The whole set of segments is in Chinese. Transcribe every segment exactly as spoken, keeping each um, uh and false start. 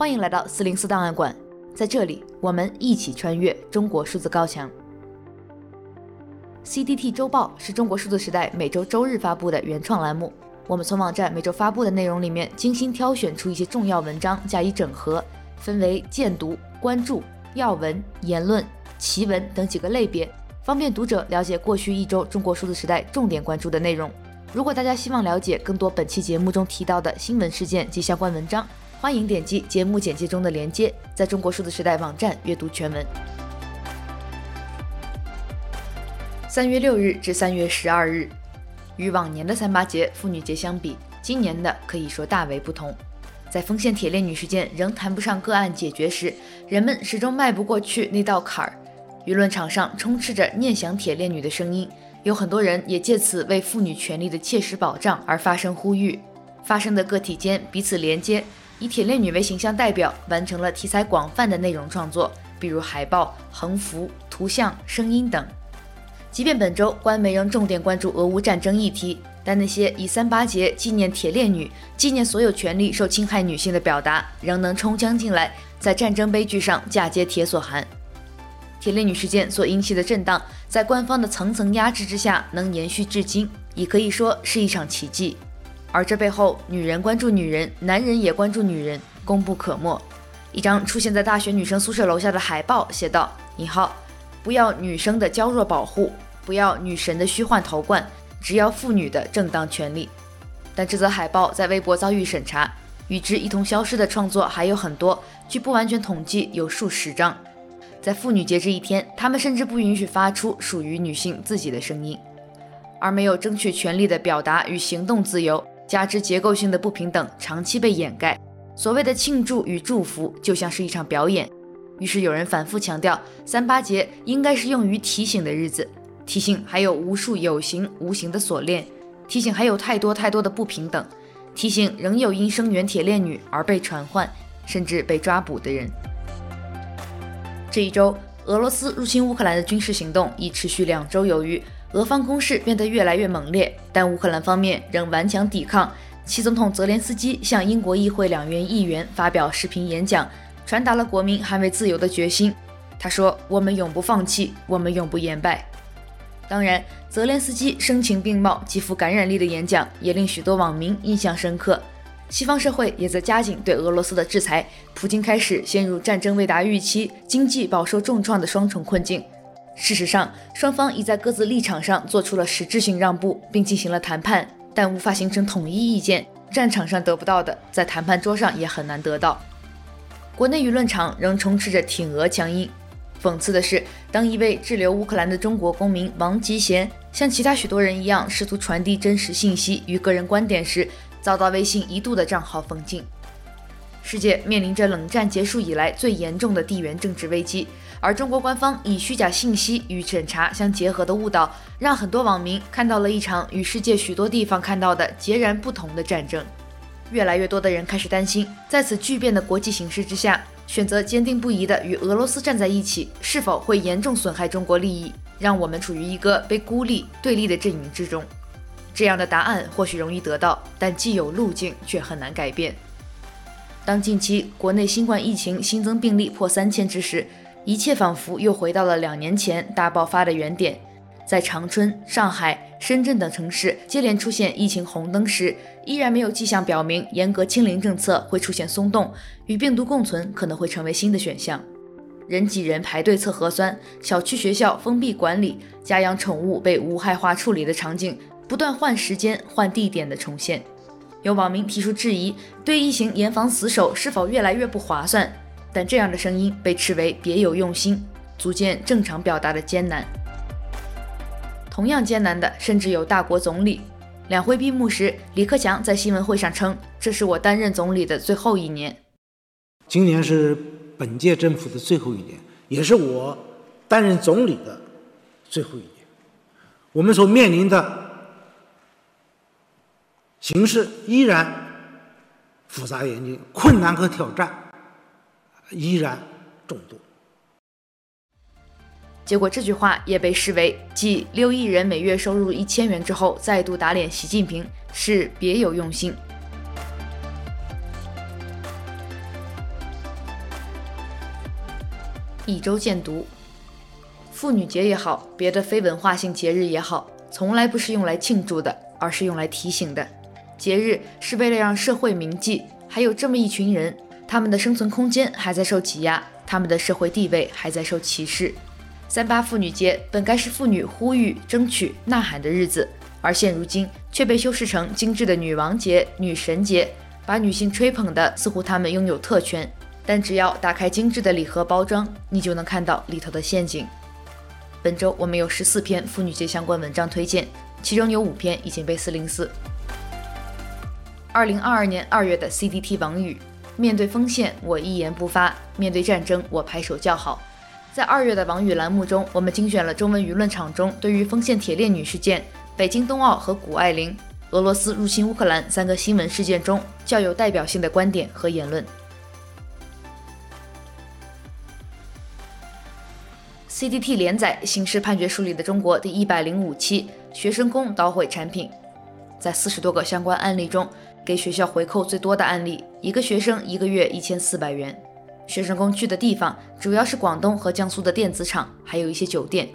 欢迎来到四零四档案馆，在这里我们一起穿越中国数字高墙。 C D T 周报是中国数字时代每周周日发布的原创栏目，我们从网站每周发布的内容里面精心挑选出一些重要文章加以整合，分为荐读、关注、要闻、言论、奇闻等几个类别，方便读者了解过去一周中国数字时代重点关注的内容。如果大家希望了解更多本期节目中提到的新闻事件及相关文章，欢迎点击节目简介中的连接，在中国数字时代网站阅读全文。三月六日至三月十二日，与往年的三八节、妇女节相比，今年的可以说大为不同。在丰县铁链女事件仍谈不上个案解决时，人们始终迈不过去那道坎儿，舆论场上充斥着念想铁链女的声音，有很多人也借此为妇女权利的切实保障而发声呼吁。发声的个体间彼此连接，以铁链女为形象代表，完成了题材广泛的内容创作，比如海报、横幅、图像、声音等。即便本周官媒仍重点关注俄乌战争议题，但那些以三八节纪念铁链女、纪念所有权利受侵害女性的表达，仍能冲将进来，在战争悲剧上嫁接铁索函。铁链女事件所引起的震荡，在官方的层层压制之下，能延续至今，也可以说是一场奇迹。而这背后，女人关注女人，男人也关注女人，功不可没。一张出现在大学女生宿舍楼下的海报写道：“引号，不要女生的娇弱保护，不要女神的虚幻头冠，只要妇女的正当权利。”但这则海报在微博遭遇审查，与之一同消失的创作还有很多，据不完全统计有数十张。在妇女节这一天，他们甚至不允许发出属于女性自己的声音，而没有争取权利的表达与行动自由，加之结构性的不平等长期被掩盖，所谓的庆祝与祝福就像是一场表演。于是有人反复强调，三八节应该是用于提醒的日子，提醒还有无数有形无形的锁链，提醒还有太多太多的不平等，提醒仍有因声援铁链女而被传唤甚至被抓捕的人。这一周，俄罗斯入侵乌克兰的军事行动已持续两周，由于俄方攻势变得越来越猛烈，但乌克兰方面仍顽强抵抗。其总统泽连斯基向英国议会两院议员发表视频演讲，传达了国民捍卫自由的决心。他说：“我们永不放弃，我们永不言败。”当然，泽连斯基声情并茂、极富感染力的演讲也令许多网民印象深刻。西方社会也在加紧对俄罗斯的制裁，普京开始陷入战争未达预期、经济饱受重创的双重困境。事实上，双方已在各自立场上做出了实质性让步，并进行了谈判，但无法形成统一意见。战场上得不到的，在谈判桌上也很难得到。国内舆论场仍充斥着挺俄强音。讽刺的是，当一位滞留乌克兰的中国公民王吉贤像其他许多人一样试图传递真实信息与个人观点时，遭到微信一度的账号封禁。世界面临着冷战结束以来最严重的地缘政治危机，而中国官方以虚假信息与审查相结合的误导，让很多网民看到了一场与世界许多地方看到的截然不同的战争。越来越多的人开始担心，在此巨变的国际形势之下，选择坚定不移地与俄罗斯站在一起，是否会严重损害中国利益，让我们处于一个被孤立、对立的阵营之中。这样的答案或许容易得到，但既有路径却很难改变。当近期国内新冠疫情新增病例破三千之时，一切仿佛又回到了两年前大爆发的原点。在长春、上海、深圳等城市接连出现疫情红灯时，依然没有迹象表明严格清零政策会出现松动，与病毒共存可能会成为新的选项。人挤人排队测核酸，小区学校封闭管理，家养宠物被无害化处理的场景不断换时间换地点的重现。有网民提出质疑，对疫情严防死守是否越来越不划算，但这样的声音被斥为别有用心，足见正常表达的艰难。同样艰难的甚至有大国总理。两会闭幕时，李克强在新闻会上称，这是我担任总理的最后一年。今年是本届政府的最后一年，也是我担任总理的最后一年。我们所面临的形势依然复杂严峻，困难和挑战依然众多。结果这句话也被视为继六亿人每月收入一千元之后再度打脸习近平是别有用心。一周见读。妇女节也好，别的非文化性节日也好，从来不是用来庆祝的，而是用来提醒的。节日是为了让社会铭记，还有这么一群人，他们的生存空间还在受挤压，他们的社会地位还在受歧视。三八妇女节本该是妇女呼吁、争取、呐喊的日子，而现如今却被修饰成精致的女王节、女神节，把女性吹捧的似乎她们拥有特权。但只要打开精致的礼盒包装，你就能看到里头的陷阱。本周我们有十四篇妇女节相关文章推荐，其中有五篇已经被四零四。二零二二年二月的 C D T 网语：面对锋线，我一言不发；面对战争，我拍手叫好。在二月的网语栏目中，我们精选了中文舆论场中对于锋线铁链女事件、北京冬奥和谷爱凌、俄罗斯入侵乌克兰三个新闻事件中较有代表性的观点和言论。C D T 连载《刑事判决书里的中国》第一百零五期，学生工捣毁产品。在四十多个相关案例中，给学校回扣最多的案例，一个学生一个月一千四百元。学生工去的地方主要是广东和江苏的电子厂，还有一些酒店。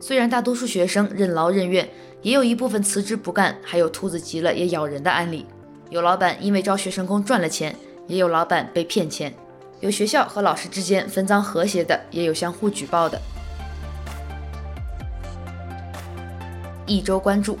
虽然大多数学生任劳任怨，也有一部分辞职不干，还有兔子急了也咬人的案例。有老板因为招学生工赚了钱，也有老板被骗钱。有学校和老师之间分赃和谐的，也有相互举报的。一周关注，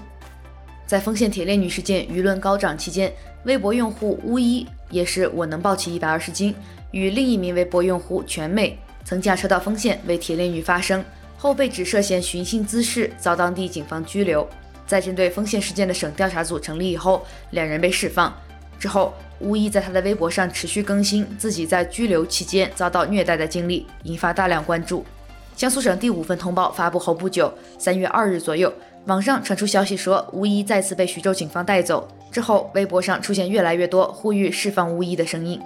在锋线铁链女事件舆论高涨期间，微博用户乌一也是我能抱起一百二十斤，与另一名微博用户全妹曾驾车到锋线为铁链女发声，后被指涉嫌寻衅滋事，遭当地警方拘留。在针对锋线事件的省调查组成立以后，两人被释放。之后，乌一在他的微博上持续更新自己在拘留期间遭到虐待的经历，引发大量关注。江苏省第五份通报发布后不久，三月二日左右，网上传出消息说乌一再次被徐州警方带走，之后微博上出现越来越多呼吁释放乌一的声音。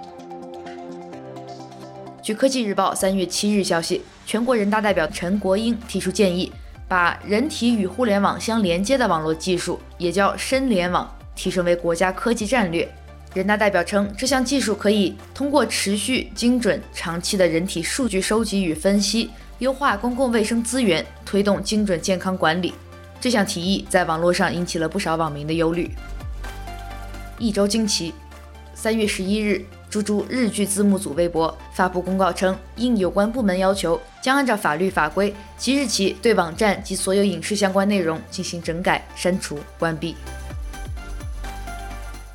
据科技日报三月七日消息，全国人大代表陈国英提出建议，把人体与互联网相连接的网络技术，也叫深联网，提升为国家科技战略。人大代表称，这项技术可以通过持续、精准、长期的人体数据收集与分析，优化公共卫生资源，推动精准健康管理。这项提议在网络上引起了不少网民的忧虑。一周惊奇，三月十一日，猪猪日剧字幕组微博发布公告称，应有关部门要求，将按照法律法规，即日起对网站及所有影视相关内容进行整改、删除、关闭。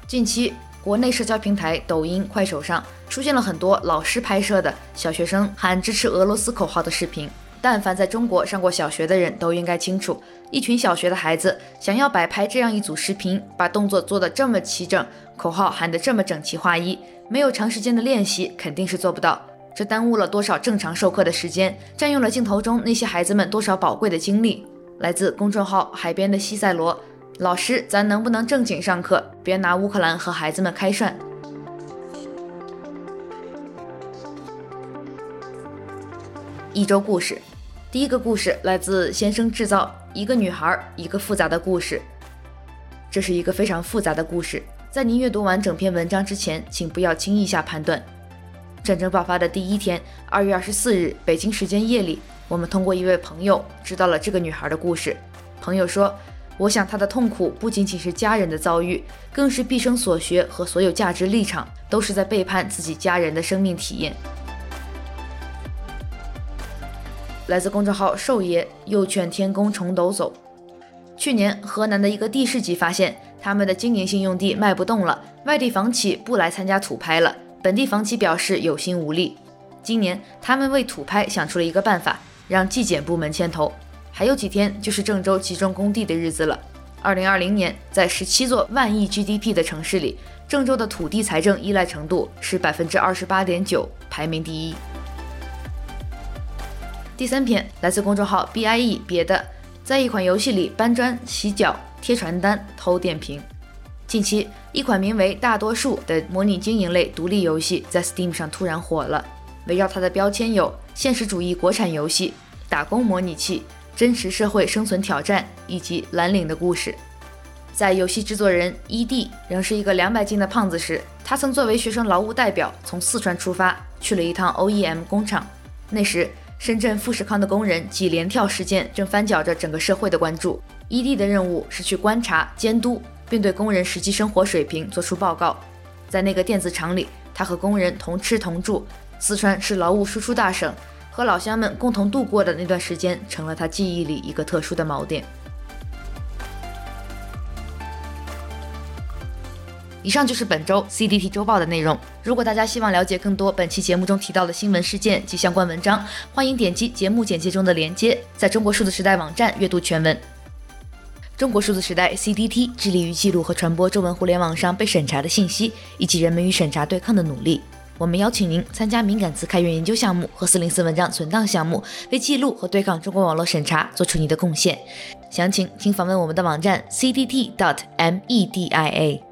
近期，国内社交平台抖音、快手上出现了很多老师拍摄的小学生喊支持俄罗斯口号的视频。但凡在中国上过小学的人都应该清楚，一群小学的孩子想要摆拍这样一组视频，把动作做得这么齐整，口号喊得这么整齐划一，没有长时间的练习肯定是做不到。这耽误了多少正常授课的时间，占用了镜头中那些孩子们多少宝贵的精力。来自公众号海边的西塞罗，老师咱能不能正经上课，别拿乌克兰和孩子们开涮。一周故事，第一个故事来自先生制造，一个女孩，一个复杂的故事。这是一个非常复杂的故事，在您阅读完整篇文章之前，请不要轻易下判断。战争爆发的第一天，二月二十四日，北京时间夜里，我们通过一位朋友知道了这个女孩的故事。朋友说，我想她的痛苦不仅仅是家人的遭遇，更是毕生所学和所有价值立场，都是在背叛自己家人的生命体验。来自公众号兽爷，又劝天公重抖擞。去年河南的一个地市集发现，他们的经营性用地卖不动了，外地房企不来参加土拍了，本地房企表示有心无力。今年他们为土拍想出了一个办法，让纪检部门牵头。还有几天就是郑州集中工地的日子了。二零二零年，在十七座万亿 G D P 的城市里，郑州的土地财政依赖程度是百分之二十八点九，排名第一。第三篇来自公众号 B I E 别的，在一款游戏里搬砖、洗脚、贴传单、偷电瓶。近期，一款名为《大多数》的模拟经营类独立游戏在 Steam 上突然火了。围绕它的标签有现实主义国产游戏、打工模拟器、真实社会生存挑战以及蓝领的故事。在游戏制作人 E D 仍是一个两百斤的胖子时，他曾作为学生劳务代表从四川出发，去了一趟 O E M 工厂。那时深圳富士康的工人挤连跳事件正翻搅着整个社会的关注。E D 的任务是去观察、监督，并对工人实际生活水平做出报告。在那个电子厂里，他和工人同吃同住，四川是劳务输出大省，和老乡们共同度过的那段时间成了他记忆里一个特殊的锚点。以上就是本周 C D T 周报的内容。如果大家希望了解更多本期节目中提到的新闻事件及相关文章，欢迎点击节目简介中的连接，在中国数字时代网站阅读全文。中国数字时代 C D T 致力于记录和传播中文互联网上被审查的信息，以及人们与审查对抗的努力。我们邀请您参加敏感词开源研究项目和四零四文章存档项目，为记录和对抗中国网络审查做出你的贡献。详情请访问我们的网站 C D T dot media。